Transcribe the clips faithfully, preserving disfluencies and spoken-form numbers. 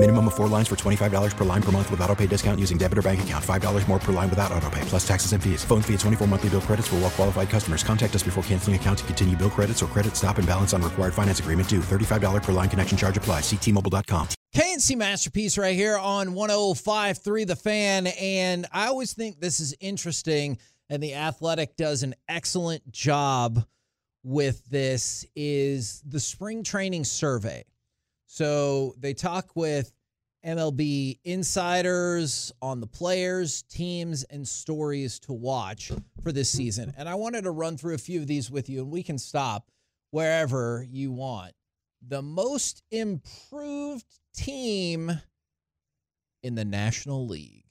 Minimum of four lines for twenty-five dollars per line per month with auto pay discount using debit or bank account. five dollars more per line without auto pay, plus taxes and fees. Phone fee at twenty-four monthly bill credits for well qualified customers. Contact us before canceling account to continue bill credits or credit stop and balance on required finance agreement due. thirty-five dollars per line connection charge applies. See T Mobile dot com. K and C Masterpiece right here on one oh five point three The Fan. And I always think this is interesting, and The Athletic does an excellent job with this, is the spring training survey. So they talk with M L B insiders on the players, teams, and stories to watch for this season. And I wanted to run through a few of these with you, and we can stop wherever you want. The most improved team in the National League.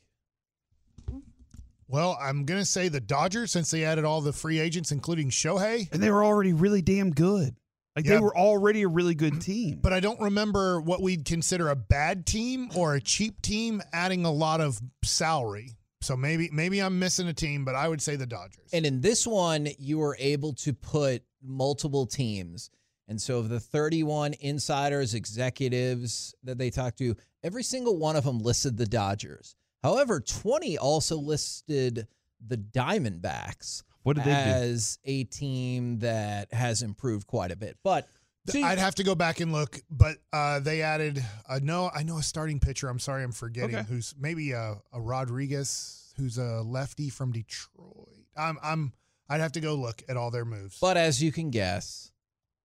Well, I'm going to say the Dodgers, since they added all the free agents, including Shohei. And they were already really damn good. Like, yep. They were already a really good team. But I don't remember what we'd consider a bad team or a cheap team adding a lot of salary. So maybe maybe I'm missing a team, but I would say the Dodgers. And in this one, you were able to put multiple teams. And so of the thirty-one insiders, executives that they talked to, every single one of them listed the Dodgers. However, twenty also listed the Diamondbacks. What did they as do? A team that has improved quite a bit. But so I'd have to go back and look, but uh, they added uh, no, I know a starting pitcher. I'm sorry, I'm forgetting okay. who's maybe a, a Rodriguez, who's a lefty from Detroit. I'm I'm I'd have to go look at all their moves. But as you can guess,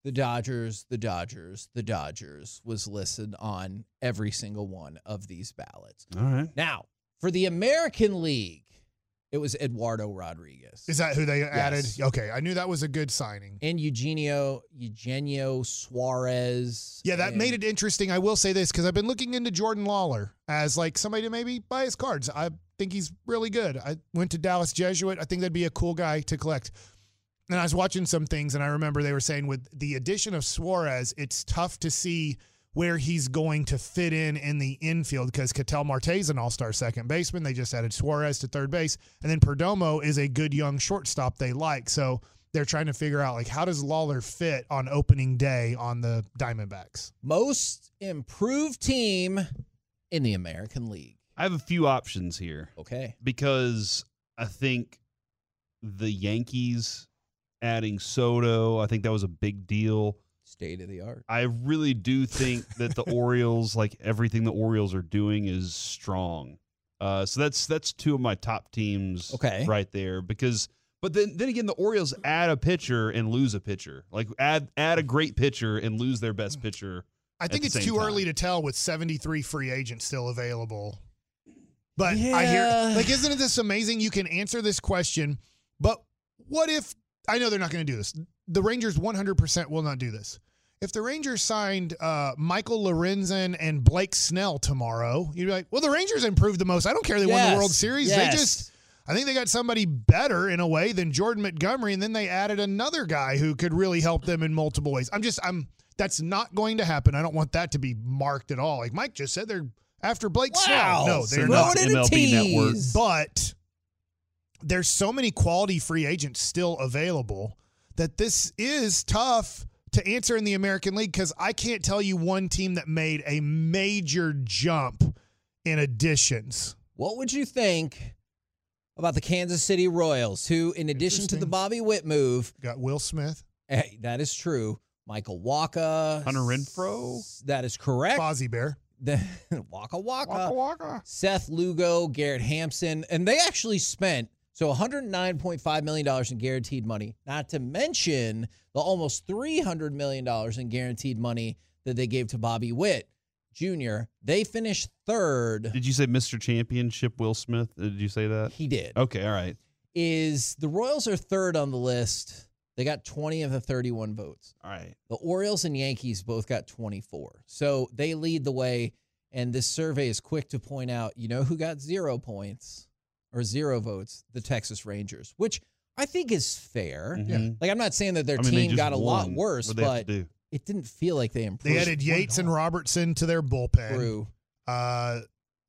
the Dodgers, the Dodgers, the Dodgers was listed on every single one of these ballots. All right. Now, for the American League, it was Eduardo Rodriguez. Is that who they added? Yes. Okay, I knew that was a good signing. And Eugenio Eugenio Suarez. Yeah, that and- made it interesting. I will say this, because I've been looking into Jordan Lawlar as like somebody to maybe buy his cards. I think he's really good. I went to Dallas Jesuit. I think that'd be a cool guy to collect. And I was watching some things, and I remember they were saying with the addition of Suarez, it's tough to see where he's going to fit in in the infield, because Ketel Marte's an all-star second baseman. They just added Suarez to third base. And then Perdomo is a good young shortstop they like. So they're trying to figure out, like, how does Lawlar fit on opening day on the Diamondbacks? Most improved team in the American League. I have a few options here. Okay. Because I think the Yankees adding Soto, I think that was a big deal. State of the art. I really do think that the Orioles, like everything the Orioles are doing, is strong. Uh, so that's that's two of my top teams, okay, right there. Because, but then then again, the Orioles add a pitcher and lose a pitcher. Like add add a great pitcher and lose their best pitcher. I think it's too time. early to tell with seventy-three free agents still available. But yeah. I hear, like, isn't this amazing? You can answer this question, but what if? I know they're not going to do this. The Rangers one hundred percent will not do this. If the Rangers signed uh, Michael Lorenzen and Blake Snell tomorrow, you'd be like, well, the Rangers improved the most. I don't care they yes. won the World Series. Yes. They just, I think they got somebody better in a way than Jordan Montgomery, and then they added another guy who could really help them in multiple ways. I'm just, I'm, that's not going to happen. I don't want that to be marked at all. Like Mike just said, they're after Blake wow. Snell. No, they're so not M L B Network. But there's so many quality free agents still available that this is tough to answer in the American League, because I can't tell you one team that made a major jump in additions. What would you think about the Kansas City Royals, who, in addition to the Bobby Witt move, got Will Smith. Hey, that is true. Michael Wacha. Hunter Renfroe. S- that is correct. Fozzie Bear. Waka, Waka Waka Waka. Seth Lugo, Garrett Hampson. And they actually spent so one hundred nine point five million dollars in guaranteed money, not to mention the almost three hundred million dollars in guaranteed money that they gave to Bobby Witt Junior They finished third. Did you say Mister Championship Will Smith? Did you say that? He did. Okay, all right. Is the Royals are third on the list. They got twenty of the thirty-one votes. All right. The Orioles and Yankees both got twenty-four. So they lead the way, and this survey is quick to point out, you know who got zero points or zero votes? The Texas Rangers, which I think is fair. Mm-hmm. Yeah. Like, I'm not saying that their I mean, team got a lot worse, but it didn't feel like they improved. They added Yates and Robertson to their bullpen. True. Uh,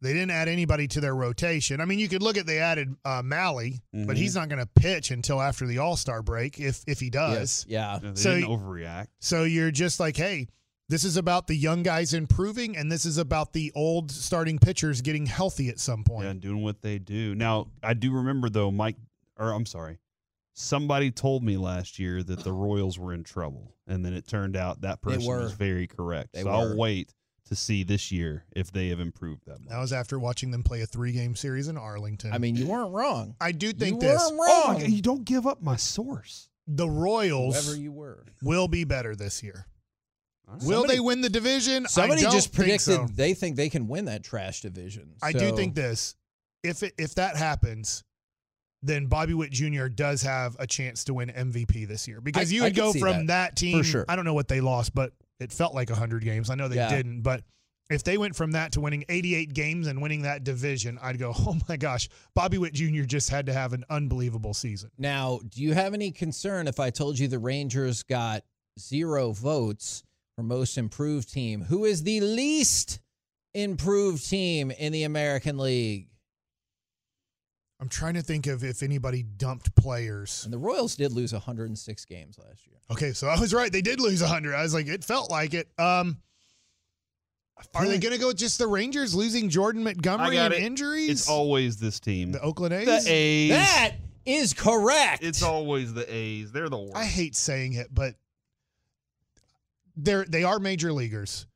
they didn't add anybody to their rotation. I mean, you could look at they added uh, Malley, mm-hmm. but he's not going to pitch until after the All-Star break, if if he does. Yes. Yeah. No, they so didn't overreact. So you're just like, hey, this is about the young guys improving, and this is about the old starting pitchers getting healthy at some point. Yeah, doing what they do. Now, I do remember, though, Mike – or I'm sorry. Somebody told me last year that the Royals were in trouble, and then it turned out that person was very correct. They so were. I'll wait to see this year if they have improved that much. That was after watching them play a three-game series in Arlington. I mean, you weren't wrong. I do think you this. You weren't wrong. Oh my God, you don't give up my source. The Royals Whoever you were. will be better this year. Right. Will somebody, they win the division? Somebody I don't just predicted think so. They think they can win that trash division. So. I do think this. If it, if that happens, then Bobby Witt Junior does have a chance to win M V P this year. Because I, you would go from that, that team. For sure. I don't know what they lost, but it felt like one hundred games. I know they yeah. didn't, but if they went from that to winning eighty-eight games and winning that division, I'd go, oh my gosh, Bobby Witt Junior just had to have an unbelievable season. Now, do you have any concern if I told you the Rangers got zero votes for most improved team? Who is the least improved team in the American League? I'm trying to think of if anybody dumped players. And the Royals did lose one hundred six games last year. Okay, so I was right. They did lose one hundred. I was like, it felt like it. Um, are like they going to go with just the Rangers losing Jordan Montgomery and injuries? It's always this team. The Oakland A's? The A's. That is correct. It's always the A's. They're the worst. I hate saying it, but they're, they are major leaguers.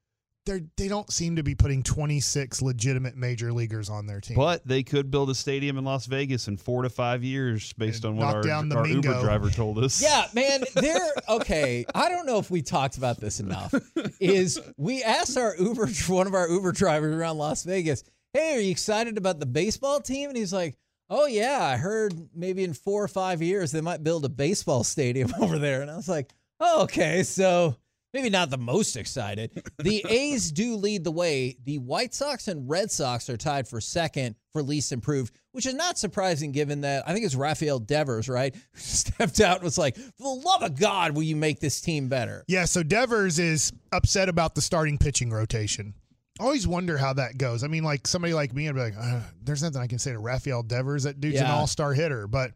They're, they don't seem to be putting twenty-six legitimate major leaguers on their team. But they could build a stadium in Las Vegas in four to five years based and on what our, our Uber driver told us. Yeah, man, they're okay. I don't know if we talked about this enough. Is we asked our Uber, one of our Uber drivers around Las Vegas, hey, are you excited about the baseball team? And he's like, oh, yeah, I heard maybe in four or five years they might build a baseball stadium over there. And I was like, oh, okay, so... Maybe not the most excited. The A's do lead the way. The White Sox and Red Sox are tied for second for least improved, which is not surprising given that I think it's Rafael Devers, right, who stepped out and was like, for the love of God, will you make this team better? Yeah, so Devers is upset about the starting pitching rotation. I always wonder how that goes. I mean, like somebody like me, I'd be like, uh, there's nothing I can say to Rafael Devers. That dude's yeah. an all-star hitter. But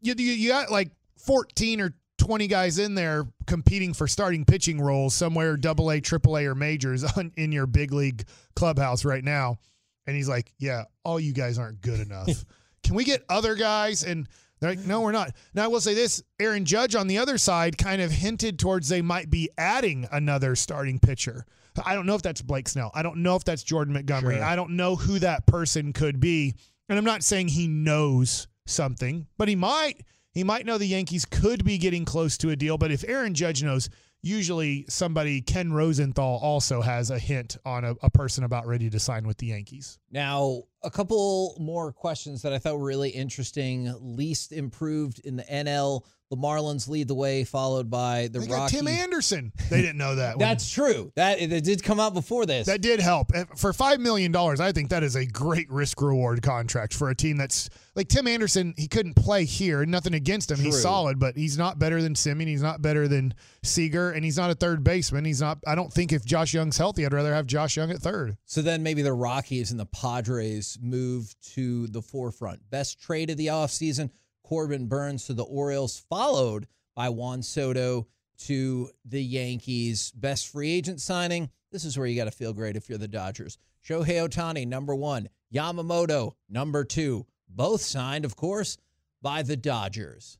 you, you, you got like fourteen or twenty guys in there competing for starting pitching roles somewhere, double A, triple A, or majors on, in your big league clubhouse right now. And he's like, yeah, all you guys aren't good enough. Can we get other guys? And they're like, no, we're not. Now, I will say this, Aaron Judge on the other side kind of hinted towards they might be adding another starting pitcher. I don't know if that's Blake Snell. I don't know if that's Jordan Montgomery. Sure. I don't know who that person could be. And I'm not saying he knows something, but he might. He might know the Yankees could be getting close to a deal, but if Aaron Judge knows, usually somebody, Ken Rosenthal, also has a hint on a, a person about ready to sign with the Yankees. Now, a couple more questions that I thought were really interesting. Least improved in the N L. The Marlins lead the way, followed by the Rockies. They got Tim Anderson. They didn't know that. That's true. That it did come out before this. That did help. For five million dollars, I think that is a great risk-reward contract for a team that's – like Tim Anderson, he couldn't play here. Nothing against him. True. He's solid, but he's not better than Semien. He's not better than Seager, and he's not a third baseman. He's not – I don't think if Josh Young's healthy, I'd rather have Josh Young at third. So then maybe the Rockies and the Padres move to the forefront. Best trade of the offseason – Corbin Burns to the Orioles, followed by Juan Soto to the Yankees. Best free agent signing. This is where you got to feel great if you're the Dodgers. Shohei Ohtani, number one. Yamamoto, number two. both signed, of course, by the Dodgers.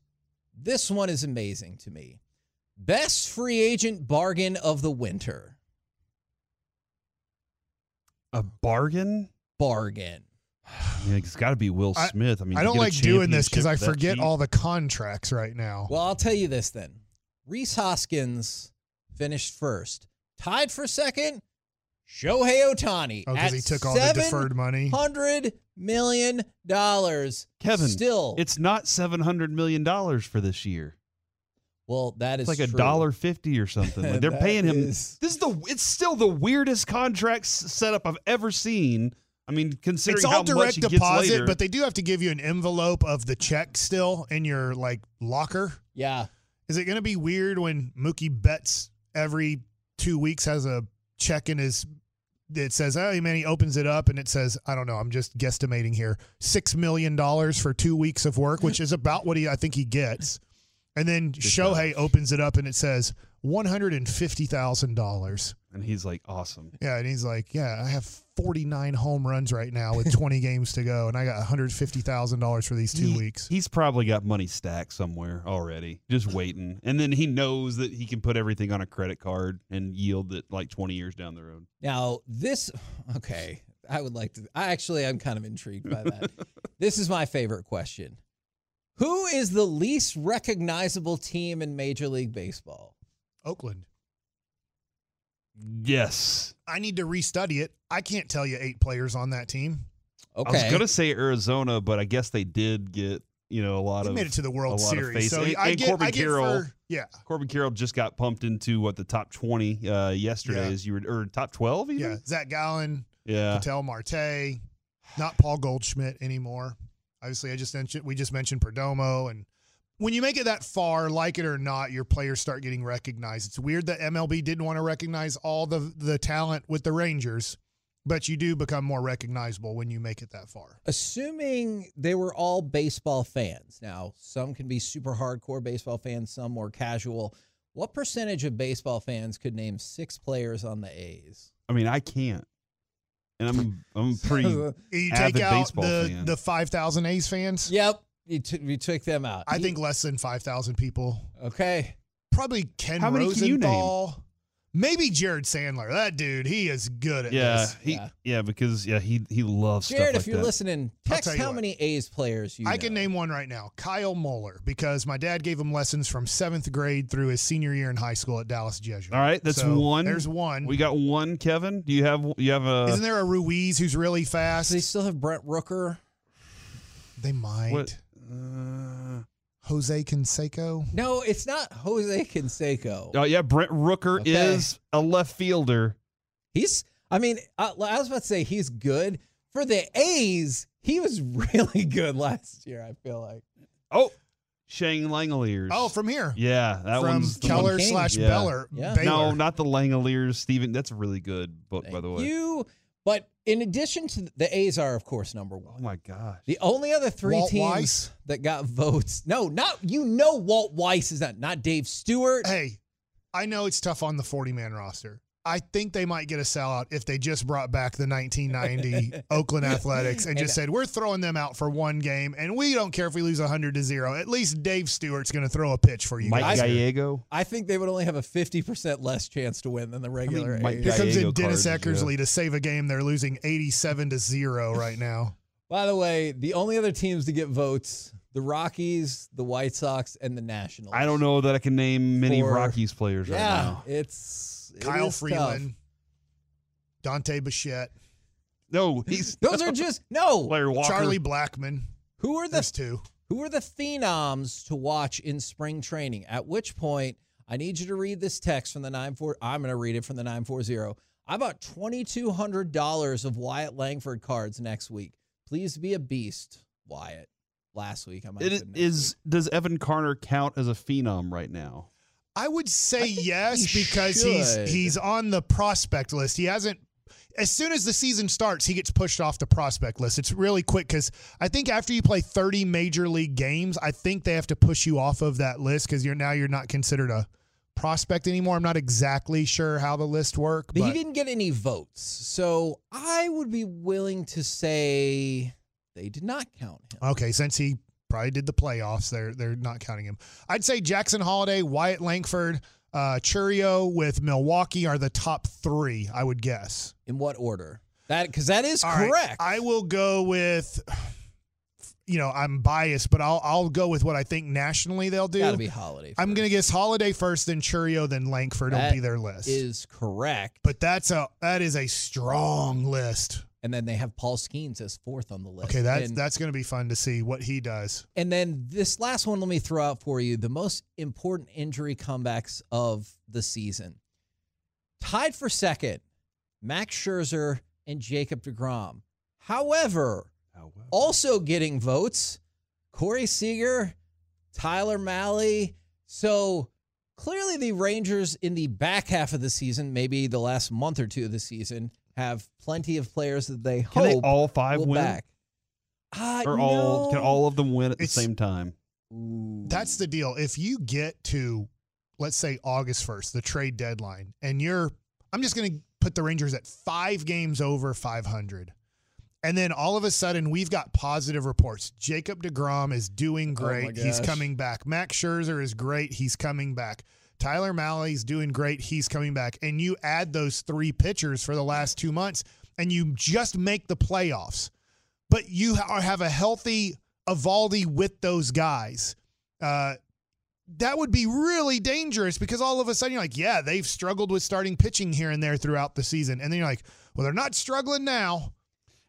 This one is amazing to me. Best free agent bargain of the winter. A bargain? Bargain. I mean, it's got to be Will Smith. I, I mean, I don't like doing this because I forget cheap. all the contracts right now. Well, I'll tell you this then. Rhys Hoskins finished first. Tied for second, Shohei Ohtani. Oh, because he took all the deferred money. one hundred million dollars. Kevin, still, it's not seven hundred million dollars for this year. Well, that is it's like a dollar fifty or something. Like they're paying him. Is... This is the. It's still the weirdest contract setup I've ever seen. I mean, considering it's all how direct much he deposit, gets later. But they do have to give you an envelope of the check still in your like locker. Yeah. Is it going to be weird when Mookie Betts every two weeks has a check in his? It says, "Oh man," he opens it up and it says, "I don't know. I'm just guesstimating here. Six million dollars for two weeks of work," which is about what he I think he gets. And then Good Shohei gosh. opens it up and it says one hundred fifty thousand dollars. And he's like, awesome. Yeah, and he's like, yeah, I have forty-nine home runs right now with twenty games to go, and I got one hundred fifty thousand dollars for these two he, weeks. He's probably got money stacked somewhere already, just waiting. And then he knows that he can put everything on a credit card and yield it like twenty years down the road. Now, this, okay, I would like to, I actually am kind of intrigued by that. This is my favorite question. Who is the least recognizable team in Major League Baseball? Oakland. Yes. I need to restudy it. I can't tell you eight players on that team. Okay. I was going to say Arizona, but I guess they did get, you know, a lot they of made it to the World Series. So and, I and get, Corbin I get Carroll. For, yeah. Corbin Carroll just got pumped into what the top twenty uh, yesterday yeah. is. You were or top twelve even? Yeah. Zach Gallen. Yeah. Patel Marte. Not Paul Goldschmidt anymore. Obviously, I just mentioned we just mentioned Perdomo, and when you make it that far, like it or not, your players start getting recognized. It's weird that M L B didn't want to recognize all the the talent with the Rangers, but you do become more recognizable when you make it that far. Assuming they were all baseball fans. Now, some can be super hardcore baseball fans, some more casual. What percentage of baseball fans could name six players on the A's? I mean, I can't. And I'm I'm pretty so, you avid take out baseball the, fan. The five thousand A's fans? Yep. You, t- you took them out. I he- think less than five thousand people. Okay. Probably Ken How Rosenthal. Many can you name? Maybe Jared Sandler. That dude, he is good at yeah, this. He, yeah, yeah, because yeah, he he loves Jared, stuff like if you're that. listening, text you how what. many A's players you I know. can name one right now. Kyle Muller, because my dad gave him lessons from seventh grade through his senior year in high school at Dallas Jesuit. All right, that's so one. There's one. We got one, Kevin. Do you have you have a Isn't there a Ruiz who's really fast? Do they still have Brent Rooker? They might. What? Uh, Jose Canseco? No, it's not Jose Canseco. Oh, yeah, Brent Rooker okay. is a left fielder. He's, I mean, I, I was about to say he's good. For the A's, he was really good last year, I feel like. Oh, Shane Langoliers. Oh, from here. Yeah, that from one's. From Keller one. slash yeah. Beller. Yeah. Baylor. No, not the Langoliers. Steven, that's a really good book, Thank by the way. You, but... In addition to the A's are, of course, number one. Oh, my gosh. The only other three Walt teams Weiss. that got votes. No, not you know Walt Weiss is not, not Dave Stewart. Hey, I know it's tough on the forty-man roster. I think they might get a sellout if they just brought back the nineteen ninety Oakland Athletics and just and, said, we're throwing them out for one game, and we don't care if we lose one hundred to zero. At least Dave Stewart's going to throw a pitch for you Mike guys. Gallego? I think they would only have a fifty percent less chance to win than the regular I mean, Mike A's. Here comes in Dennis cards, Eckersley yeah. to save a game. They're losing eighty-seven to zero right now. By the way, the only other teams to get votes, the Rockies, the White Sox, and the Nationals. I don't know that I can name many for, Rockies players right yeah, now. Yeah, it's... Kyle Freeland, tough. Dante Bichette. No, he's those are just no. Charlie Blackmon. Who are the There's two? Who are the phenoms to watch in spring training? At which point, I need you to read this text from the nine four. I'm going to read it from the nine four zero. I bought twenty two hundred dollars of Wyatt Langford cards next week. Please be a beast, Wyatt. Last week, I might. It is. Week. Does Evan Carter count as a phenom right now? I would say I yes he because should. he's he's on the prospect list. He hasn't as soon as the season starts, he gets pushed off the prospect list. It's really quick because I think after you play thirty major league games, I think they have to push you off of that list because you're now you're not considered a prospect anymore. I'm not exactly sure how the list works. But, but he didn't get any votes, so I would be willing to say they did not count him. Okay, since he probably did the playoffs, they're they're not counting him. I'd say Jackson Holliday, Wyatt Langford, uh, Chourio with Milwaukee are the top three, I would guess. In what order? That because that is All correct. Right, I will go with, you know, I'm biased, but I'll I'll go with what I think nationally they'll do. Gotta be Holliday first. I'm gonna guess Holliday first, then Chourio, then Langford that will be their list. Is correct. But that's a that is a strong list. And then they have Paul Skeens as fourth on the list. Okay, that's, and, that's going to be fun to see what he does. And then this last one, let me throw out for you, the most important injury comebacks of the season. Tied for second, Max Scherzer and Jacob deGrom. However, However. also getting votes, Corey Seager, Tyler Mahle. So clearly the Rangers in the back half of the season, maybe the last month or two of the season, have plenty of players that they hope can they all five will win? Back. Uh, or no. all can all of them win at it's, the same time? That's the deal. If you get to, let's say August first, the trade deadline, and you're, I'm just going to put the Rangers at five games over five hundred, and then all of a sudden we've got positive reports. Jacob deGrom is doing great. Oh He's coming back. Max Scherzer is great. He's coming back. Tyler Mahley's doing great. He's coming back. And you add those three pitchers for the last two months, and you just make the playoffs. But you have a healthy Eovaldi with those guys. Uh, that would be really dangerous because all of a sudden you're like, yeah, they've struggled with starting pitching here and there throughout the season. And then you're like, well, they're not struggling now.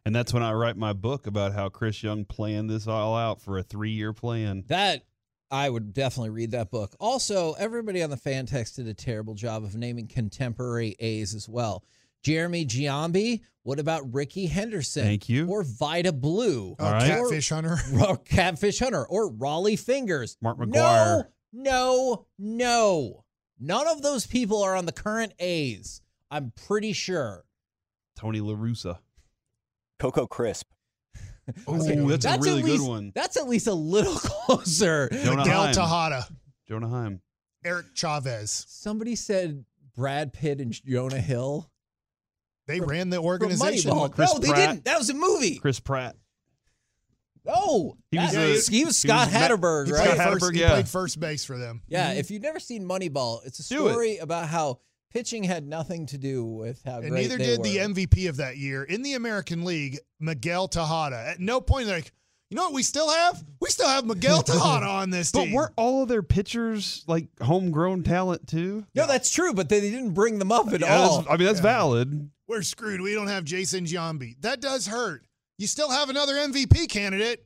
And that's when I write my book about how Chris Young planned this all out for a three-year plan. That I would definitely read that book. Also, everybody on the fan text did a terrible job of naming contemporary A's as well. Jeremy Giambi. What about Ricky Henderson? Thank you. Or Vida Blue. Uh, right. Catfish Hunter. Or Catfish Hunter. Or Raleigh Fingers. Mark McGuire. No, no, no. None of those people are on the current A's. I'm pretty sure. Tony La Russa. Coco Crisp. Oh, okay. that's, that's a really least, good one. That's at least a little closer. Jonah Miguel Heim. Tejada. Jonah Heim. Eric Chavez. Somebody said Brad Pitt and Jonah Hill. They for, ran the organization. No, Pratt. They didn't. That was a movie. Chris Pratt. No. He was, that, a, he was Scott he was Hatterberg, he right? Scott Hatterberg, first, yeah. He played first base for them. Yeah, mm-hmm. If you've never seen Moneyball, it's a story it. about how pitching had nothing to do with how and great they were. And neither did the M V P of that year in the American League, Miguel Tejada. At no point, they're like, you know what we still have? We still have Miguel Tejada on this team. But weren't all of their pitchers like homegrown talent too? No, yeah. that's true, but they, they didn't bring them up at yeah, all. I mean, that's yeah. valid. We're screwed. We don't have Jason Giambi. That does hurt. You still have another M V P candidate.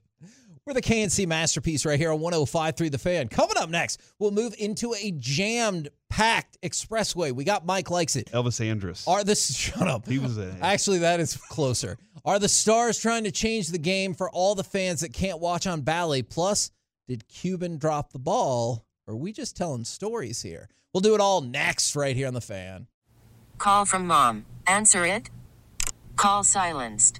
We're the K N C Masterpiece right here on one oh five point three The Fan. Coming up next, we'll move into a jammed, packed expressway. We got Mike Likes It. Elvis Andrus. Are the, shut up. He was a... Actually, that is closer. Are the Stars trying to change the game for all the fans that can't watch on Bally? Plus, did Cuban drop the ball? Or are we just telling stories here? We'll do it all next right here on The Fan. Call from mom. Answer it. Call silenced.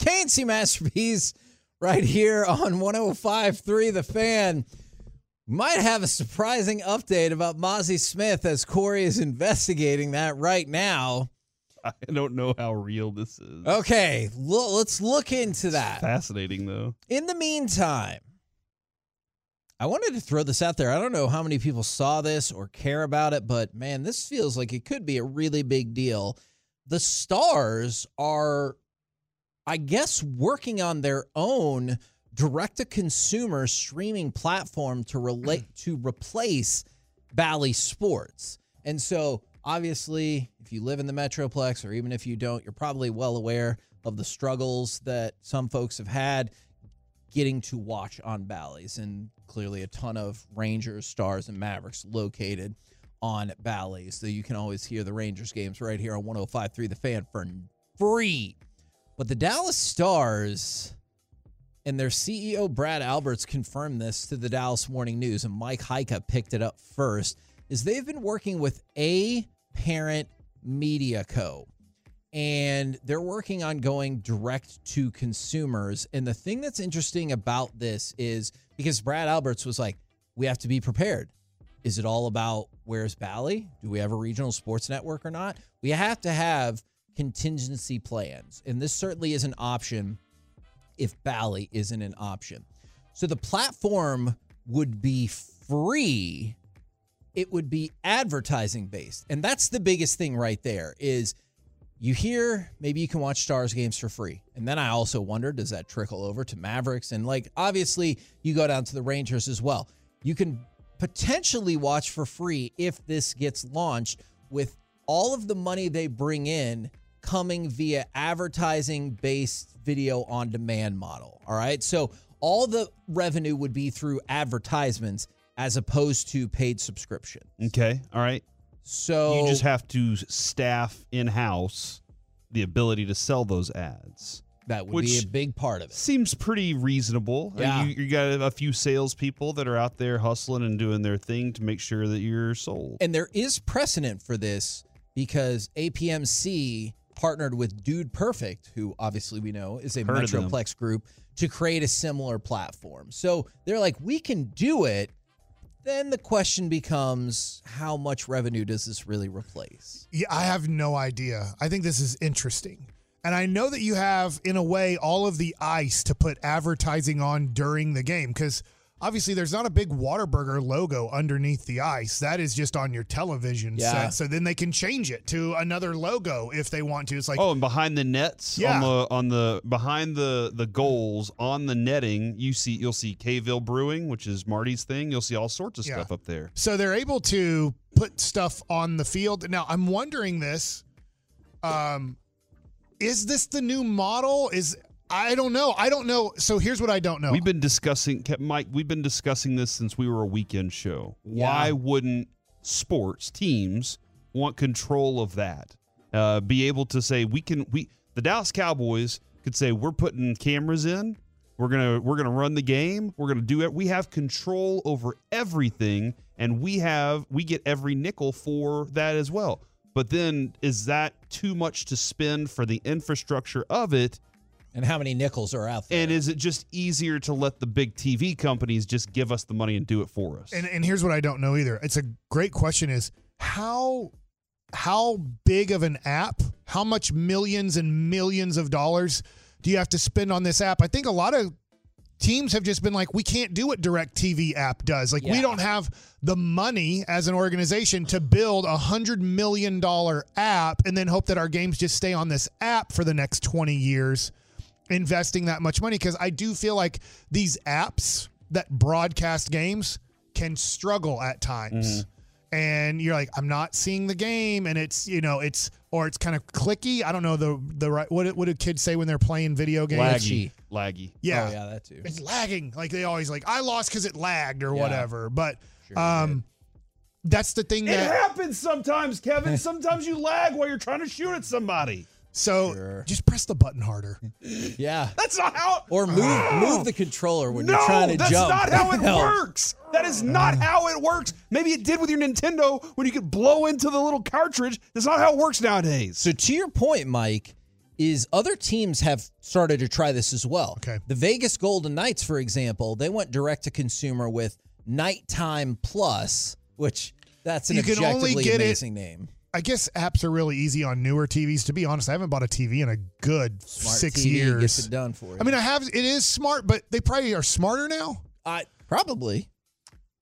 K N C Masterpiece right here on one oh five point three The Fan. Might have a surprising update about Mozzie Smith as Corey is investigating that right now. I don't know how real this is. Okay, lo- let's look into that. It's fascinating, though. In the meantime, I wanted to throw this out there. I don't know how many people saw this or care about it, but, man, this feels like it could be a really big deal. The Stars are, I guess, working on their own direct-to-consumer streaming platform to relate to replace Bally Sports. And so, obviously, if you live in the Metroplex, or even if you don't, you're probably well aware of the struggles that some folks have had getting to watch on Bally's. And clearly a ton of Rangers, Stars, and Mavericks located on Bally's. So you can always hear the Rangers games right here on one oh five point three The Fan for free. But the Dallas Stars and their C E O, Brad Alberts, confirmed this to the Dallas Morning News, and Mike Heika picked it up first, is they've been working with a parent media co, and they're working on going direct to consumers. And the thing that's interesting about this is, because Brad Alberts was like, we have to be prepared. Is it all about where's Bally? Do we have a regional sports network or not? We have to have contingency plans, and this certainly is an option if Bally isn't an option. So the platform would be free. It would be advertising based. And that's the biggest thing right there is you hear maybe you can watch Stars games for free. And then I also wonder, does that trickle over to Mavericks? And like, obviously you go down to the Rangers as well. You can potentially watch for free if this gets launched, with all of the money they bring in coming via advertising-based video on-demand model, all right? So all the revenue would be through advertisements as opposed to paid subscription. Okay, all right. So you just have to staff in-house the ability to sell those ads. That would be a big part of it. Seems pretty reasonable. Yeah. I mean, you, you got a few salespeople that are out there hustling and doing their thing to make sure that you're sold. And there is precedent for this because A P M C partnered with Dude Perfect, who obviously we know is a Heard Metroplex group, to create a similar platform. So they're like, we can do it. Then the question becomes, how much revenue does this really replace? Yeah, I have no idea. I think this is interesting. And I know that you have, in a way, all of the ice to put advertising on during the game, because obviously there's not a big Whataburger logo underneath the ice. That is just on your television yeah. set. So then they can change it to another logo if they want to. It's like, oh, and behind the nets, yeah. on the on the behind the the goals on the netting, you see you'll see K-ville Brewing, which is Marty's thing. You'll see all sorts of yeah. stuff up there. So they're able to put stuff on the field. Now I'm wondering this, um, is this the new model? Is I don't know. I don't know. So here's what I don't know. We've been discussing, Mike, we've been discussing this since we were a weekend show. Yeah. Why wouldn't sports teams want control of that? Uh, be able to say, we can, we, the Dallas Cowboys could say, we're putting cameras in. We're going to, we're going to run the game. We're going to do it. We have control over everything. And we have, we get every nickel for that as well. But then is that too much to spend for the infrastructure of it? And how many nickels are out there? And is it just easier to let the big T V companies just give us the money and do it for us? And, and here's what I don't know either. It's a great question is how how big of an app, how much millions and millions of dollars do you have to spend on this app? I think a lot of teams have just been like, we can't do what DirecTV app does. Like, yeah. we don't have the money as an organization to build a one hundred million dollars app and then hope that our games just stay on this app for the next twenty years. Investing that much money, because I do feel like these apps that broadcast games can struggle at times. Mm. And you're like, I'm not seeing the game, and it's, you know, it's, or it's kind of clicky. I don't know the the right, what, what do kids say when they're playing video games? Laggy. Laggy. Yeah. Oh, yeah, that too. It's lagging. Like, they always like, I lost because it lagged or yeah. whatever. But sure um, that's the thing that. It happens sometimes, Kevin. Sometimes you lag while you're trying to shoot at somebody. So sure. just press the button harder. Yeah. That's not how. Or move oh. move the controller when no, you're trying to that's jump. That's not how it no. works. That is not how it works. Maybe it did with your Nintendo when you could blow into the little cartridge. That's not how it works nowadays. So to your point, Mike, is other teams have started to try this as well. Okay. The Vegas Golden Knights, for example, they went direct to consumer with Nighttime Plus, which that's an you objectively can only get amazing it, name. I guess apps are really easy on newer T Vs. To be honest, I haven't bought a T V in a good smart six T V years. Gets it done for you. I mean, I have. It is smart, but they probably are smarter now. Uh, probably.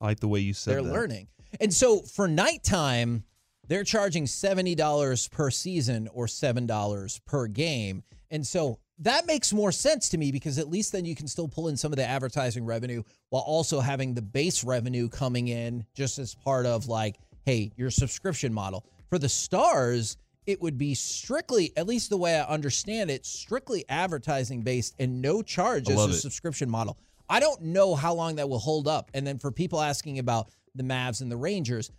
I like the way you said they're that. They're learning. And so for nighttime, they're charging seventy dollars per season or seven dollars per game. And so that makes more sense to me because at least then you can still pull in some of the advertising revenue while also having the base revenue coming in just as part of like, hey, your subscription model. For the Stars, it would be strictly, at least the way I understand it, strictly advertising based and no charge as a it. subscription model. I don't know how long that will hold up. And then for people asking about the Mavs and the Rangers,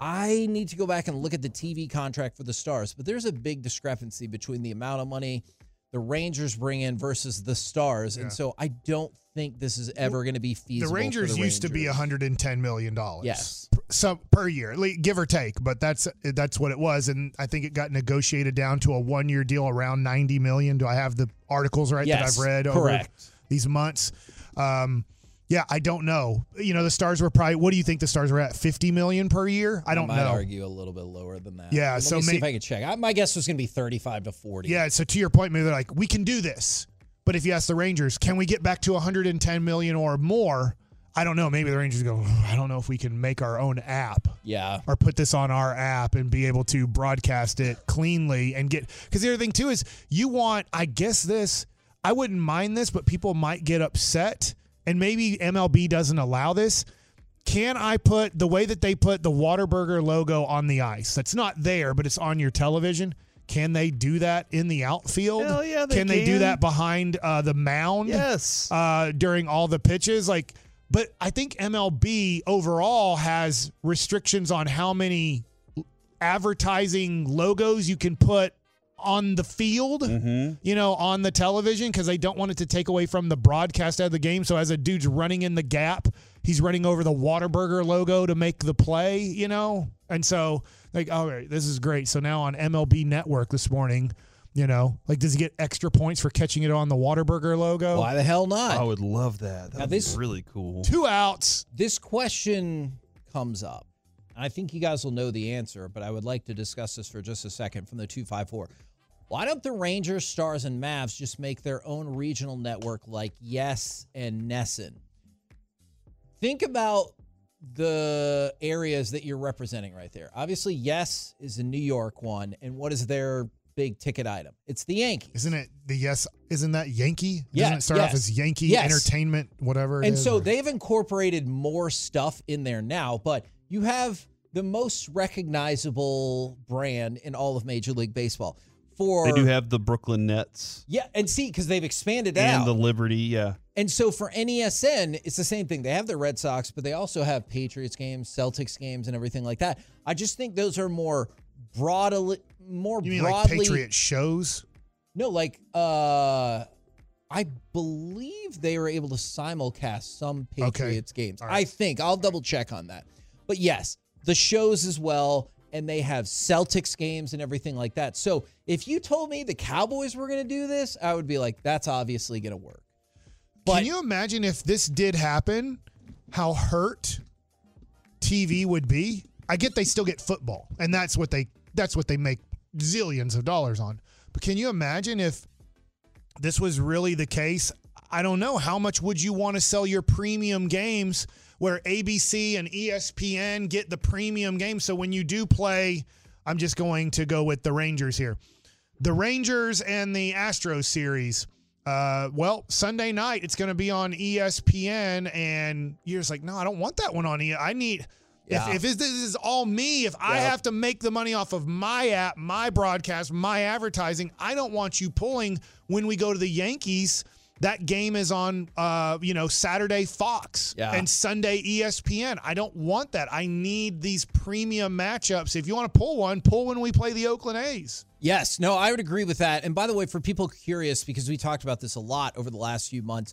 I need to go back and look at the T V contract for the Stars. But there's a big discrepancy between the amount of money the Rangers bring in versus the Stars. Yeah. And so I don't think this is ever going to be feasible. The Rangers for the used Rangers. to be one hundred ten million dollars yes. so, per year, give or take. But that's that's what it was. And I think it got negotiated down to a one-year deal around ninety million dollars. Do I have the articles right yes, that I've read over correct. these months? Um, yeah, I don't know. You know, the Stars were probably, what do you think the Stars were at? fifty million dollars per year? I don't I might know. I'd argue a little bit lower than that. Yeah. Let so me see may- if I could check. I, my guess was going to be thirty-five to forty. Yeah. So to your point, maybe they're like, we can do this. But if you ask the Rangers, can we get back to one hundred ten million dollars or more? I don't know. Maybe the Rangers go, I don't know if we can make our own app. Yeah. Or put this on our app and be able to broadcast it cleanly and get, because the other thing too is you want, I guess this, I wouldn't mind this, but people might get upset, and maybe M L B doesn't allow this. Can I put the way that they put the Whataburger logo on the ice? That's not there, but it's on your television. Can they do that in the outfield? Hell yeah, they can. Can they do that behind uh, the mound? Yes. Uh, during all the pitches? Like, but I think M L B overall has restrictions on how many advertising logos you can put on the field, mm-hmm. you know, on the television, because they don't want it to take away from the broadcast of the game. So as a dude's running in the gap, he's running over the Whataburger logo to make the play, you know? And so, like, all right, this is great. So now on M L B Network this morning, you know, like, does he get extra points for catching it on the Whataburger logo? Why the hell not? I would love that. That is really cool. Two outs. This question comes up. I think you guys will know the answer, but I would like to discuss this for just a second from the two five four. Why don't the Rangers, Stars, and Mavs just make their own regional network like Yes and Nesson? Think about the areas that you're representing right there. Obviously, Yes is a New York one, and what is their big ticket item? It's the Yankees. Isn't it the Yes? Isn't that Yankee? Doesn't yes, it start yes. off as Yankee yes. Entertainment, whatever it and is? And so or? they've incorporated more stuff in there now, but you have the most recognizable brand in all of Major League Baseball. For, they do have the Brooklyn Nets. Yeah, and see, because they've expanded and out. And the Liberty, yeah. And so for N E S N, it's the same thing. They have the Red Sox, but they also have Patriots games, Celtics games, and everything like that. I just think those are more, broad, more you mean broadly... like Patriot shows? No, like, uh, I believe they were able to simulcast some Patriots okay. games. Right. I think. I'll double-check on that. But yes, the shows as well, and they have Celtics games and everything like that. So if you told me the Cowboys were going to do this, I would be like, that's obviously going to work. But can you imagine if this did happen, how hurt T V would be? I get they still get football, and that's what they that's what they make zillions of dollars on. But can you imagine if this was really the case? I don't know. How much would you want to sell your premium games where A B C and E S P N get the premium game? So when you do play, I'm just going to go with the Rangers here. The Rangers and the Astros series, uh, well, Sunday night, it's going to be on E S P N, and you're just like, no, I don't want that one on E S P N. I need yeah. – if, if this is all me, if yep. I have to make the money off of my app, my broadcast, my advertising, I don't want you pulling when we go to the Yankees – that game is on, uh, you know, Saturday Fox yeah. and Sunday E S P N. I don't want that. I need these premium matchups. If you want to pull one, pull when we play the Oakland A's. Yes. No, I would agree with that. And by the way, for people curious, because we talked about this a lot over the last few months,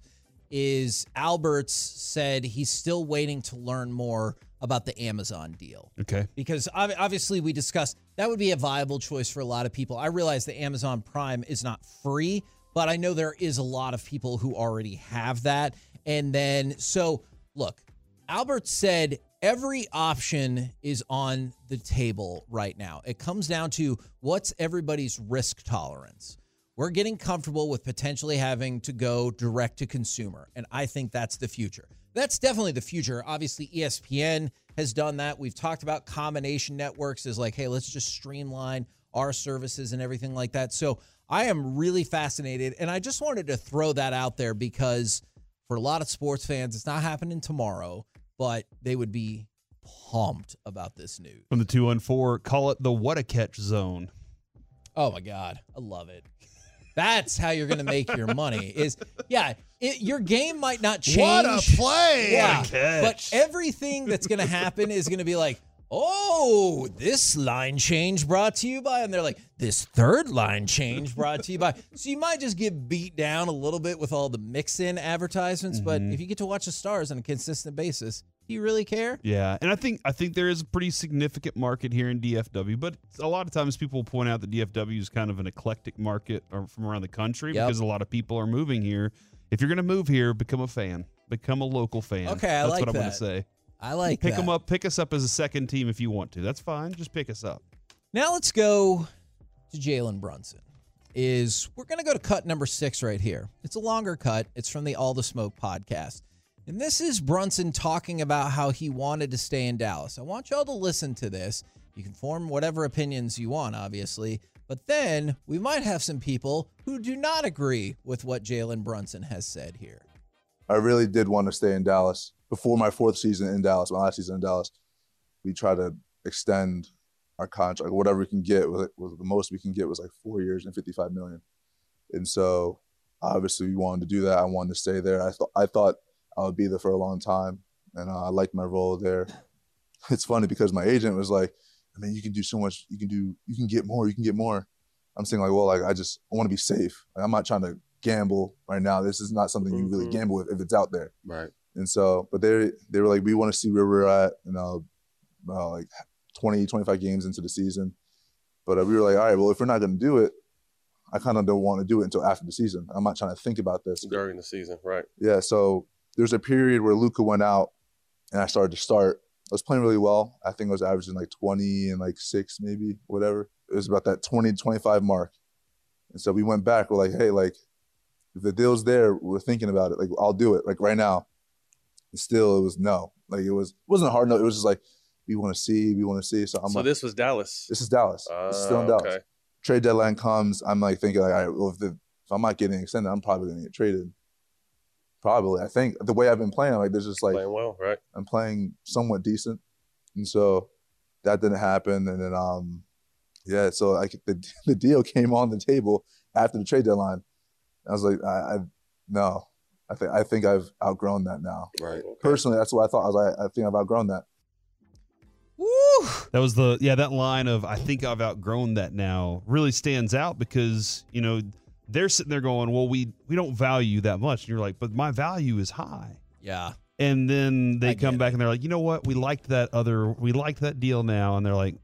is Alberts said he's still waiting to learn more about the Amazon deal. Okay. Because obviously we discussed that would be a viable choice for a lot of people. I realize that Amazon Prime is not free, but I know there is a lot of people who already have that. And then, so, look, Albert said every option is on the table right now. It comes down to what's everybody's risk tolerance. We're getting comfortable with potentially having to go direct to consumer, and I think that's the future. That's definitely the future. Obviously, E S P N has done that. We've talked about combination networks as like, hey, let's just streamline our services and everything like that. So I am really fascinated, and I just wanted to throw that out there because for a lot of sports fans, it's not happening tomorrow, but they would be pumped about this news. From the two one four, call it the what-a-catch zone. Oh, my God. I love it. That's how you're going to make your money is, yeah, it, your game might not change. What a play. Yeah, what a catch. But everything that's going to happen is going to be like, oh, this line change brought to you by, and they're like, this third line change brought to you by. So you might just get beat down a little bit with all the mix-in advertisements, mm-hmm. but if you get to watch the stars on a consistent basis, do you really care? Yeah, and I think I think there is a pretty significant market here in D F W, but a lot of times people point out that D F W is kind of an eclectic market from around the country yep. because a lot of people are moving here. If you're going to move here, become a fan. Become a local fan. Okay, I That's like what that. I want to say. I like pick that. Pick them up. Pick us up as a second team if you want to. That's fine. Just pick us up. Now let's go to Jalen Brunson. Is We're going to go to cut number six right here. It's a longer cut. It's from the All the Smoke podcast. And this is Brunson talking about how he wanted to stay in Dallas. I want y'all to listen to this. You can form whatever opinions you want, obviously. But then we might have some people who do not agree with what Jalen Brunson has said here. I really did want to stay in Dallas. Before my fourth season in Dallas, my last season in Dallas, we tried to extend our contract. Whatever we can get, was the most we can get was like four years and fifty-five million dollars. And so obviously we wanted to do that. I wanted to stay there. I, th- I thought... I would be there for a long time, and uh, I liked my role there. It's funny because my agent was like, I mean, you can do so much. You can do, you can get more, you can get more. I'm saying like, well, like I just I want to be safe. Like, I'm not trying to gamble right now. This is not something mm-hmm. you really gamble with if it's out there. Right. And so, but they they were like, we want to see where we're at, you know, uh, like twenty, twenty-five games into the season. But uh, we were like, all right, well, if we're not going to do it, I kind of don't want to do it until after the season. I'm not trying to think about this. During the season, right. Yeah, so... There's a period where Luka went out and I started to start. I was playing really well. I think I was averaging like twenty and like six maybe, whatever. It was about that twenty to twenty-five mark. And so we went back. We're like, hey, like if the deal's there, we're thinking about it. Like I'll do it like right now. And still it was no. Like it was, it wasn't a hard no. It was just like, we want to see, we want to see. So I'm so like, this was Dallas. This is Dallas. Uh, this is still in Dallas. Okay. Trade deadline comes. I'm like thinking like, all right, well, if, the, if I'm not getting extended, I'm probably going to get traded. Probably, I think the way I've been playing, like there's just like playing well, right? I'm playing somewhat decent, and so that didn't happen. And then, um, yeah, so like the the deal came on the table after the trade deadline. I was like, I, I no, I think I think I've outgrown that now. Right. Okay. Personally, that's what I thought. I was like, I think I've outgrown that. Woo! That was the yeah that line of I think I've outgrown that now really stands out because you know. They're sitting there going, well, we we don't value that much. And you're like, but my value is high. Yeah. And then they I come back it. And they're like, you know what? We liked that other, we liked that deal now. And they're like,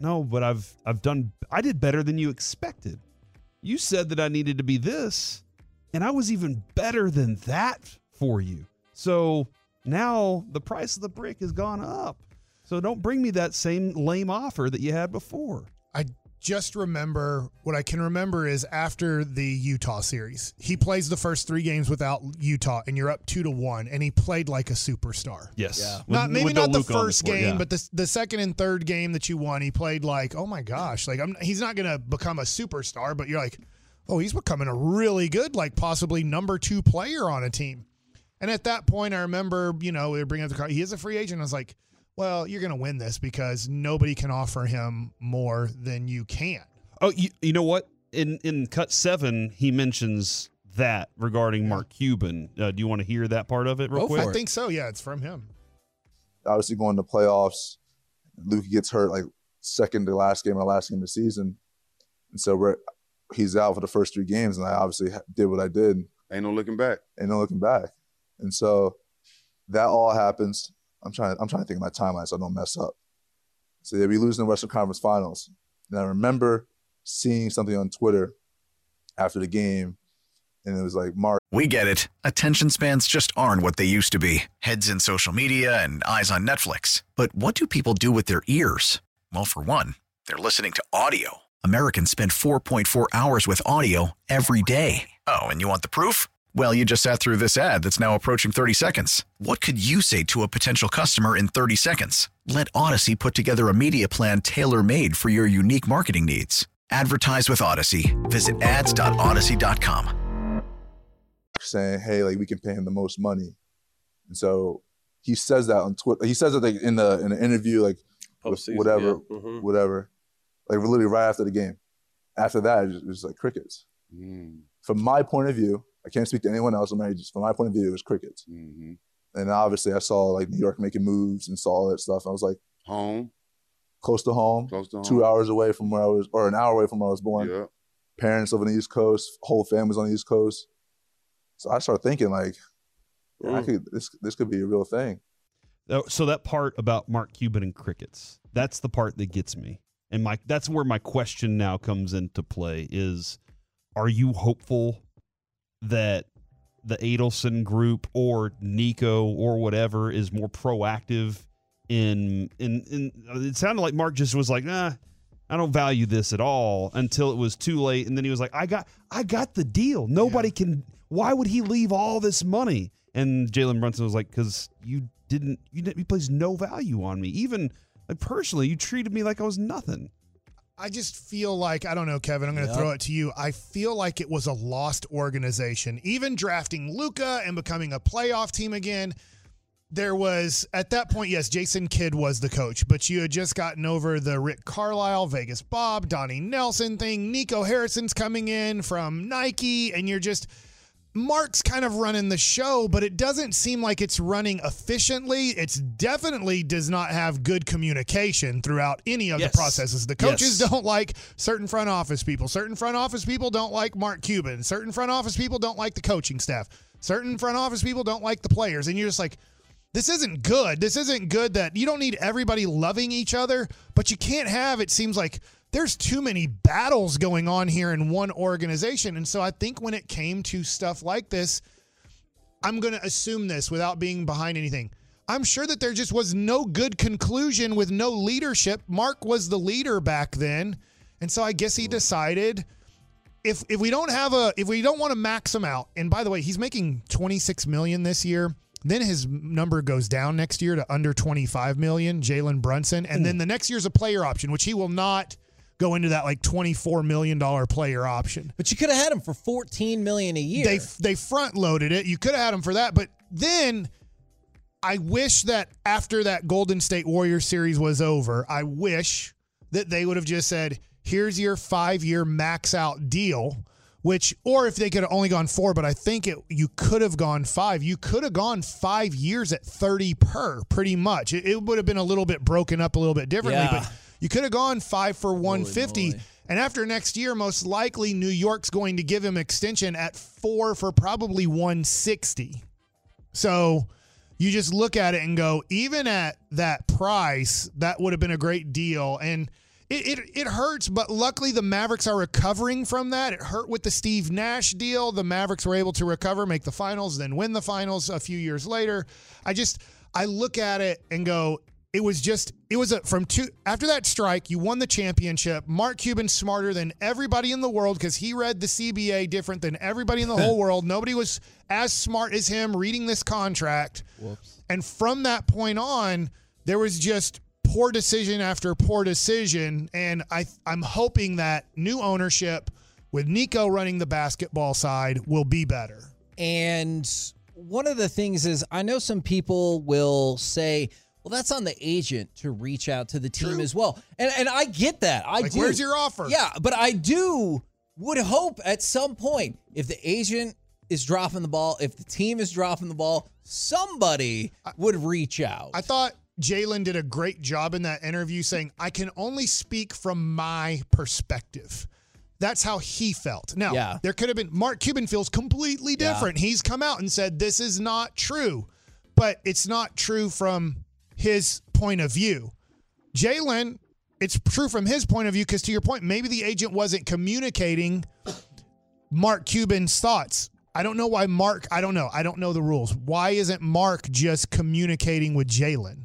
no, but I've, I've done, I did better than you expected. You said that I needed to be this, and I was even better than that for you. So now the price of the brick has gone up. So don't bring me that same lame offer that you had before. I Just remember, what I can remember is after the Utah series, he plays the first three games without Utah, and you're up two to one, and he played like a superstar. Yes. Yeah. Not, maybe not the first game, but the the second and third game that you won, he played like, oh my gosh, like I'm, he's not going to become a superstar, but you're like, oh, he's becoming a really good, like possibly number two player on a team. And at that point, I remember, you know, we were bringing up the car, he is a free agent. I was like, well, you're going to win this because nobody can offer him more than you can. Oh, you, you know what? In in cut seven, he mentions that regarding Mark Cuban. Uh, do you want to hear that part of it real Go quick? I think so. Yeah, it's from him. Obviously going to playoffs, Luka gets hurt like second to last game or last game of the season. And so we're, he's out for the first three games, and I obviously did what I did. Ain't no looking back. Ain't no looking back. And so that all happens. I'm trying I'm trying to think of my timeline so I don't mess up. So yeah, we lose in the Western Conference Finals. And I remember seeing something on Twitter after the game And it was like, Mark. We get it. Attention spans just aren't what they used to be. Heads in social media and eyes on Netflix. But what do people do with their ears? Well, for one, they're listening to audio. Americans spend four point four hours with audio every day. Oh, and you want the proof? Well, you just sat through this ad that's now approaching thirty seconds. What could you say to a potential customer in thirty seconds? Let Odyssey put together a media plan tailor-made for your unique marketing needs. Advertise with Odyssey. Visit ads dot odyssey dot com. Saying, hey, like, we can pay him the most money. And so he says that on Twitter. He says that like, in the in an interview, like, Post-season, whatever, yeah. mm-hmm. whatever. Like, literally right after the game. After that, it was like crickets. Mm. From my point of view, I can't speak to anyone else. I'm just, from my point of view, it was crickets. Mm-hmm. And obviously, I saw like New York making moves and saw all that stuff. I was like, home, close to home, close to home. Two hours away from where I was, or an hour away from where I was born. Yeah. Parents live on the East Coast, whole families on the East Coast. So I started thinking like, yeah, mm. I could, this this could be a real thing. So that part about Mark Cuban and crickets, that's the part that gets me. And my that's where my question now comes into play is, are you hopeful that the Adelson group or Nico or whatever is more proactive in, in, in it sounded like Mark just was like, nah, I don't value this at all until it was too late. And then he was like, I got, I got the deal. Nobody yeah. can, why would he leave all this money? And Jalen Brunson was like, cause you didn't, you didn't, you placed no value on me. Even like personally, you treated me like I was nothing. I just feel like, I don't know, Kevin, I'm going to yep. throw it to you. I feel like it was a lost organization. Even drafting Luka and becoming a playoff team again, there was, at that point, yes, Jason Kidd was the coach, but you had just gotten over the Rick Carlisle, Vegas Bob, Donnie Nelson thing. Nico Harrison's coming in from Nike, and you're just, Mark's kind of running the show, but it doesn't seem like it's running efficiently. It's definitely does not have good communication throughout any of yes. the processes. The coaches yes. don't like certain front office people. Certain front office people don't like Mark Cuban. Certain front office people don't like the coaching staff. Certain front office people don't like the players. And you're just like, this isn't good. This isn't good that you don't need everybody loving each other, but you can't have, it seems like, there's too many battles going on here in one organization. And so I think when it came to stuff like this, I'm going to assume this without being behind anything. I'm sure that there just was no good conclusion with no leadership. Mark was the leader back then. And so I guess he decided if if we don't have a, if we don't want to max him out, and by the way, he's making twenty-six million dollars this year. Then his number goes down next year to under twenty-five million dollars, Jalen Brunson. And Ooh. then the next year's a player option, which he will not go into that like twenty-four million dollars player option. But you could have had him for fourteen million dollars a year. They they front loaded it. You could have had him for that. But then I wish that after that Golden State Warriors series was over, I wish that they would have just said, here's your five-year max out deal, which, or if they could have only gone four, but I think it you could have gone five. You could have gone five years at thirty per, pretty much. It, it would have been a little bit broken up a little bit differently, yeah. but you could have gone five for one fifty, and after next year, most likely New York's going to give him extension at four for probably one sixty. So you just look at it and go, even at that price, that would have been a great deal. And it it, it hurts, but luckily the Mavericks are recovering from that. It hurt with the Steve Nash deal. The Mavericks were able to recover, make the finals, then win the finals a few years later. I just, I look at it and go, It was just, it was a, from two, after that strike, you won the championship. Mark Cuban's smarter than everybody in the world because he read the C B A different than everybody in the whole world. Nobody was as smart as him reading this contract. Whoops. And from that point on, there was just poor decision after poor decision. And I, I'm hoping that new ownership with Nico running the basketball side will be better. And one of the things is, I know some people will say, well, that's on the agent to reach out to the team True. as well. And and I get that. I like, do. Where's your offer? Yeah, but I do would hope at some point, if the agent is dropping the ball, if the team is dropping the ball, somebody I, would reach out. I thought Jalen did a great job in that interview saying, I can only speak from my perspective. That's how he felt. Now, yeah. there could have been, Mark Cuban feels completely different. Yeah. He's come out and said, this is not true. But it's not true from his point of view. Jalen, it's true from his point of view because, to your point, maybe the agent wasn't communicating Mark Cuban's thoughts. I don't know why Mark, I don't know. I don't know the rules. Why isn't Mark just communicating with Jalen?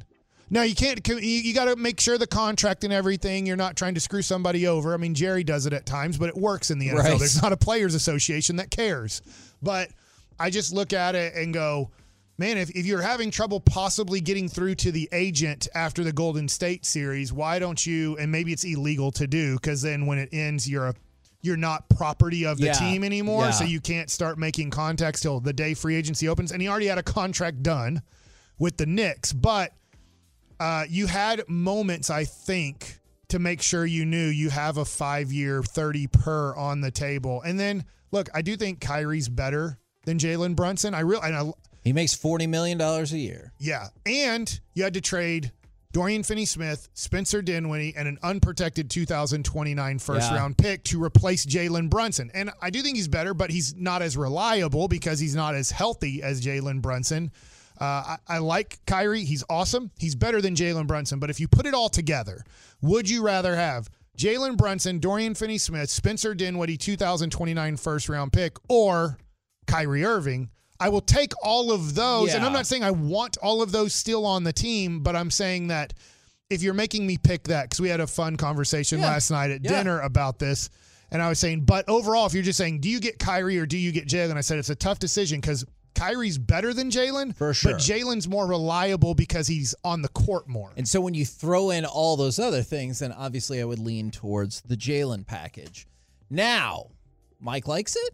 Now, you can't, you, you got to make sure the contract and everything, you're not trying to screw somebody over. I mean, Jerry does it at times, but it works in the N F L. Right. There's not a players association that cares. But I just look at it and go, man, if, if you're having trouble possibly getting through to the agent after the Golden State series, why don't you, and maybe it's illegal to do, because then when it ends, you're a You're not property of the yeah. team anymore, yeah. so you can't start making contacts till the day free agency opens. And he already had a contract done with the Knicks, but uh, you had moments, I think, to make sure you knew you have a five-year thirty per on the table. And then, look, I do think Kyrie's better than Jalen Brunson. I really, and I, he makes forty million dollars a year. Yeah, and you had to trade Dorian Finney-Smith, Spencer Dinwiddie, and an unprotected two thousand twenty-nine first-round yeah. pick to replace Jalen Brunson. And I do think he's better, but he's not as reliable because he's not as healthy as Jalen Brunson. Uh, I, I like Kyrie. He's awesome. He's better than Jalen Brunson. But if you put it all together, would you rather have Jalen Brunson, Dorian Finney-Smith, Spencer Dinwiddie, two thousand twenty-nine first-round pick, or Kyrie Irving? I will take all of those, yeah. and I'm not saying I want all of those still on the team, but I'm saying that if you're making me pick that, because we had a fun conversation yeah. last night at yeah. dinner about this, and I was saying, but overall, if you're just saying, do you get Kyrie or do you get Jalen? I said, it's a tough decision because Kyrie's better than Jalen, for sure, but Jalen's more reliable because he's on the court more. And so when you throw in all those other things, then obviously I would lean towards the Jalen package. Now, Mike likes it?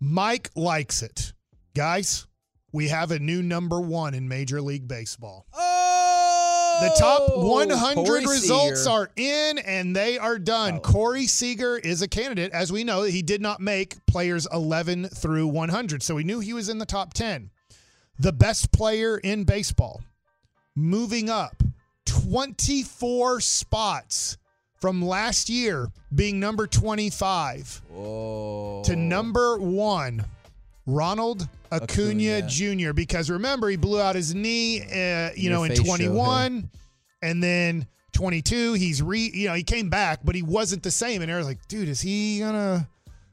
Mike likes it. Guys, we have a new number one in Major League Baseball. Oh! The top one hundred results are in, and they are done. Oh. Corey Seager is a candidate. As we know, he did not make players eleven through one hundred, so we knew he was in the top ten. The best player in baseball, moving up twenty-four spots from last year, being number twenty-five Whoa. To number one. Ronald Acuna, Acuna Junior Because remember, he blew out his knee, uh, you Your know, in twenty-one, and then twenty-two. He's re, you know, he came back, but he wasn't the same. And everyone's like, dude, is he gonna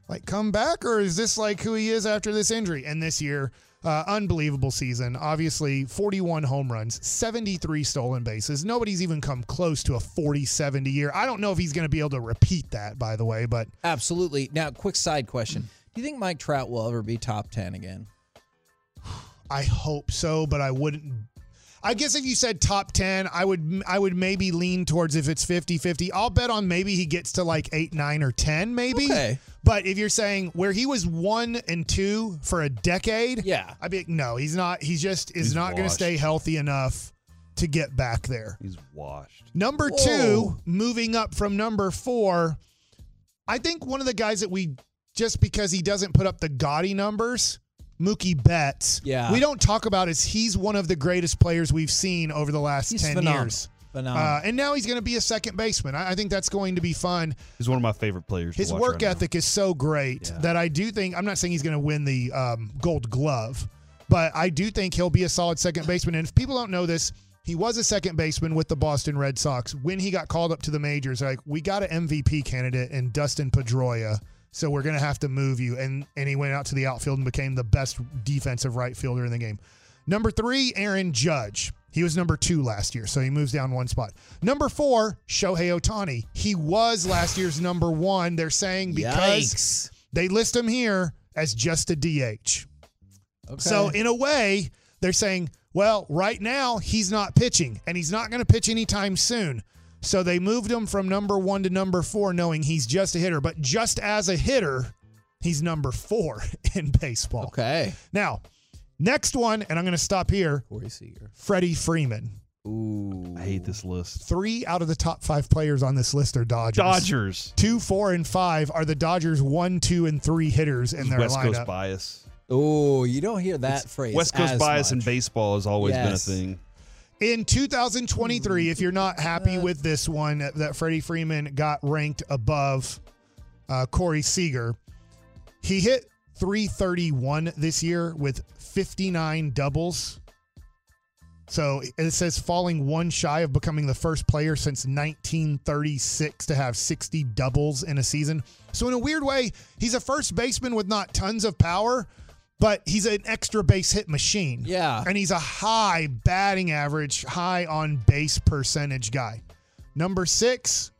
like come back, or is this like who he is after this injury? And this year, uh, unbelievable season. Obviously, forty-one home runs, seventy-three stolen bases. Nobody's even come close to a forty seventy year. I don't know if he's gonna be able to repeat that, by the way, but absolutely. Now, quick side question. Do you think Mike Trout will ever be top ten again? I hope so, but I wouldn't. I guess if you said top ten, I would I would maybe lean towards if it's fifty-fifty. I'll bet on maybe he gets to like eight, nine, or ten maybe. Okay. But if you're saying where he was one and two for a decade, yeah. I'd be like, no, he's not. He just is he's not going to stay healthy enough to get back there. He's washed. Number Whoa. two, moving up from number four, I think one of the guys that we – just because he doesn't put up the gaudy numbers, Mookie Betts. Yeah. We don't talk about is he's one of the greatest players we've seen over the last he's ten phenomenal. years. Phenomenal. Uh, and now he's going to be a second baseman. I, I think that's going to be fun. He's one of my favorite players. His to watch work right ethic now. is so great yeah. that I do think, I'm not saying he's going to win the um, Gold Glove, but I do think he'll be a solid second baseman. And if people don't know this, he was a second baseman with the Boston Red Sox. When he got called up to the majors, like, we got an M V P candidate in Dustin Pedroia. So we're going to have to move you. And and he went out to the outfield and became the best defensive right fielder in the game. Number three, Aaron Judge. He was number two last year, so he moves down one spot. Number four, Shohei Ohtani. He was last year's number one. They're saying because Yikes. they list him here as just a D H. Okay. So in a way, they're saying, well, right now he's not pitching, and he's not going to pitch anytime soon. So they moved him from number one to number four, knowing he's just a hitter. But just as a hitter, he's number four in baseball. Okay. Now, next one, and I'm going to stop here. Corey Seager. Freddie Freeman. Ooh. I hate this list. Three out of the top five players on this list are Dodgers. Dodgers. Two, four, and five are the Dodgers' one, two, and three hitters in their West lineup. West Coast bias. Oh, you don't hear that it's phrase West Coast bias much. in baseball has always yes. been a thing. In two thousand twenty-three, if you're not happy with this one, that Freddie Freeman got ranked above uh, Corey Seager. He hit three thirty-one this year with fifty-nine doubles, So it says falling one shy of becoming the first player since nineteen thirty-six to have sixty doubles in a season. So in a weird way, he's a first baseman with not tons of power, but he's an extra base hit machine. Yeah. And he's a high batting average, high on base percentage guy. Number six,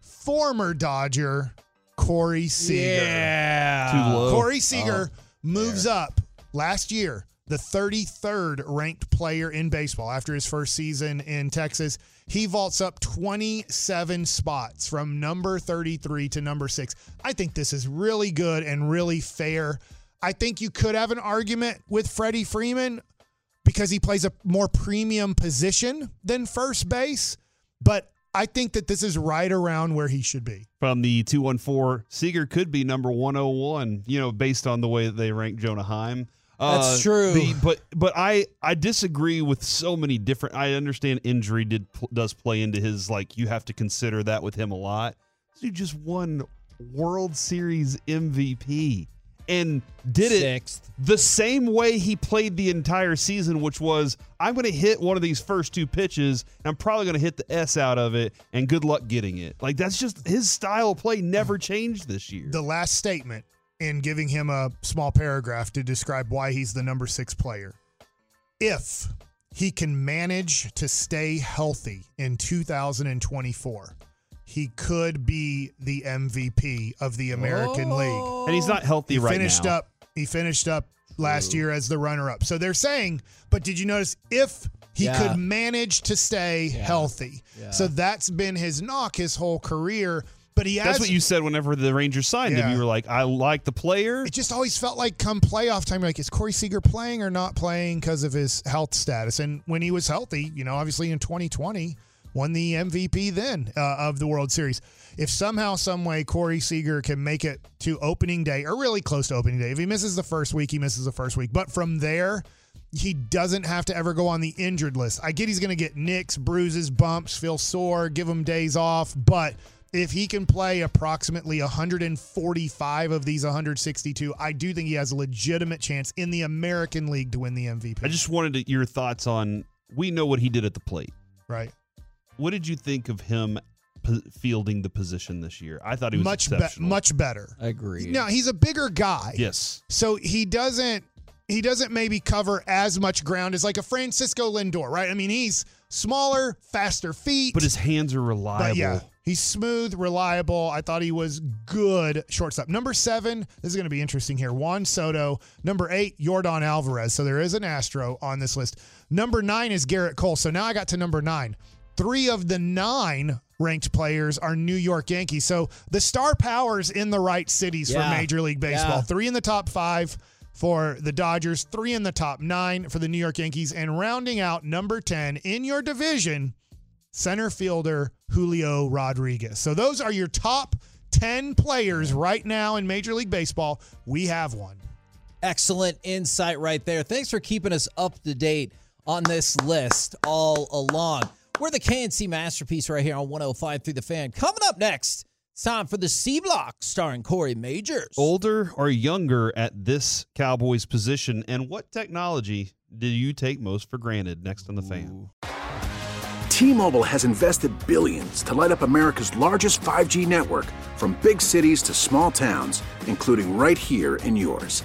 former Dodger Corey Seager. Yeah. Too low. Corey Seager oh, moves there. up last year. The thirty-third ranked player in baseball after his first season in Texas. He vaults up twenty-seven spots from number thirty-three to number six. I think this is really good and really fair. I think you could have an argument with Freddie Freeman because he plays a more premium position than first base, but I think that this is right around where he should be. From the two one four, Seager could be number one oh one, you know, based on the way that they rank Jonah Heim. That's uh, true. The, but but I, I disagree with so many different... I understand injury did does play into his, like, you have to consider that with him a lot. This dude just won World Series M V P and did Sixth. it the same way he played the entire season, which was, I'm going to hit one of these first two pitches, and I'm probably going to hit the S out of it, and good luck getting it. Like, that's just... His style of play never changed this year. The last statement... and giving him a small paragraph to describe why he's the number six player. If he can manage to stay healthy in two thousand twenty-four, he could be the M V P of the American oh. League. And he's not healthy he right finished now. Up, he finished up last Ooh. year as the runner-up. So they're saying, but did you notice if he yeah. could manage to stay yeah. healthy? Yeah. So that's been his knock his whole career. But he has, That's what you said whenever the Rangers signed yeah. him. You were like, I like the player. It just always felt like come playoff time, you're like, is Corey Seager playing or not playing because of his health status? And when he was healthy, you know, obviously in twenty twenty, won the M V P then uh, of the World Series. If somehow, some way Corey Seager can make it to opening day or really close to opening day, if he misses the first week, he misses the first week. But from there, he doesn't have to ever go on the injured list. I get he's going to get nicks, bruises, bumps, feel sore, give him days off, but... if he can play approximately one forty-five of these one sixty-two, I do think he has a legitimate chance in the American League to win the M V P. I just wanted to, your thoughts on, we know what he did at the plate. Right. What did you think of him fielding the position this year? I thought he was much exceptional. Be- much better. I agree. Now, he's a bigger guy. Yes. So he doesn't, he doesn't maybe cover as much ground as like a Francisco Lindor, right? I mean, he's smaller, faster feet. But his hands are reliable. Yeah. He's smooth, reliable. I thought he was good shortstop. Number seven, this is going to be interesting here. Juan Soto. Number eight, Yordan Alvarez. So there is an Astro on this list. Number nine is Garrett Cole. So now I got to number nine. Three of the nine ranked players are New York Yankees. So the star power's in the right cities yeah. for Major League Baseball. Yeah. Three in the top five for the Dodgers. Three in the top nine for the New York Yankees. And rounding out number ten in your division, center fielder Julio Rodriguez. So those are your top ten players right now in Major League Baseball. We have one. Excellent insight right there. Thanks for keeping us up to date on this list all along. We're the K N C Masterpiece right here on one oh five through the Fan. Coming up next, it's time for the C Block starring Corey Majors. Older or younger at this Cowboys position, and what technology do you take most for granted? Next on the Ooh. Fan. T-Mobile has invested billions to light up America's largest five G network, from big cities to small towns, including right here in yours.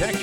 Protect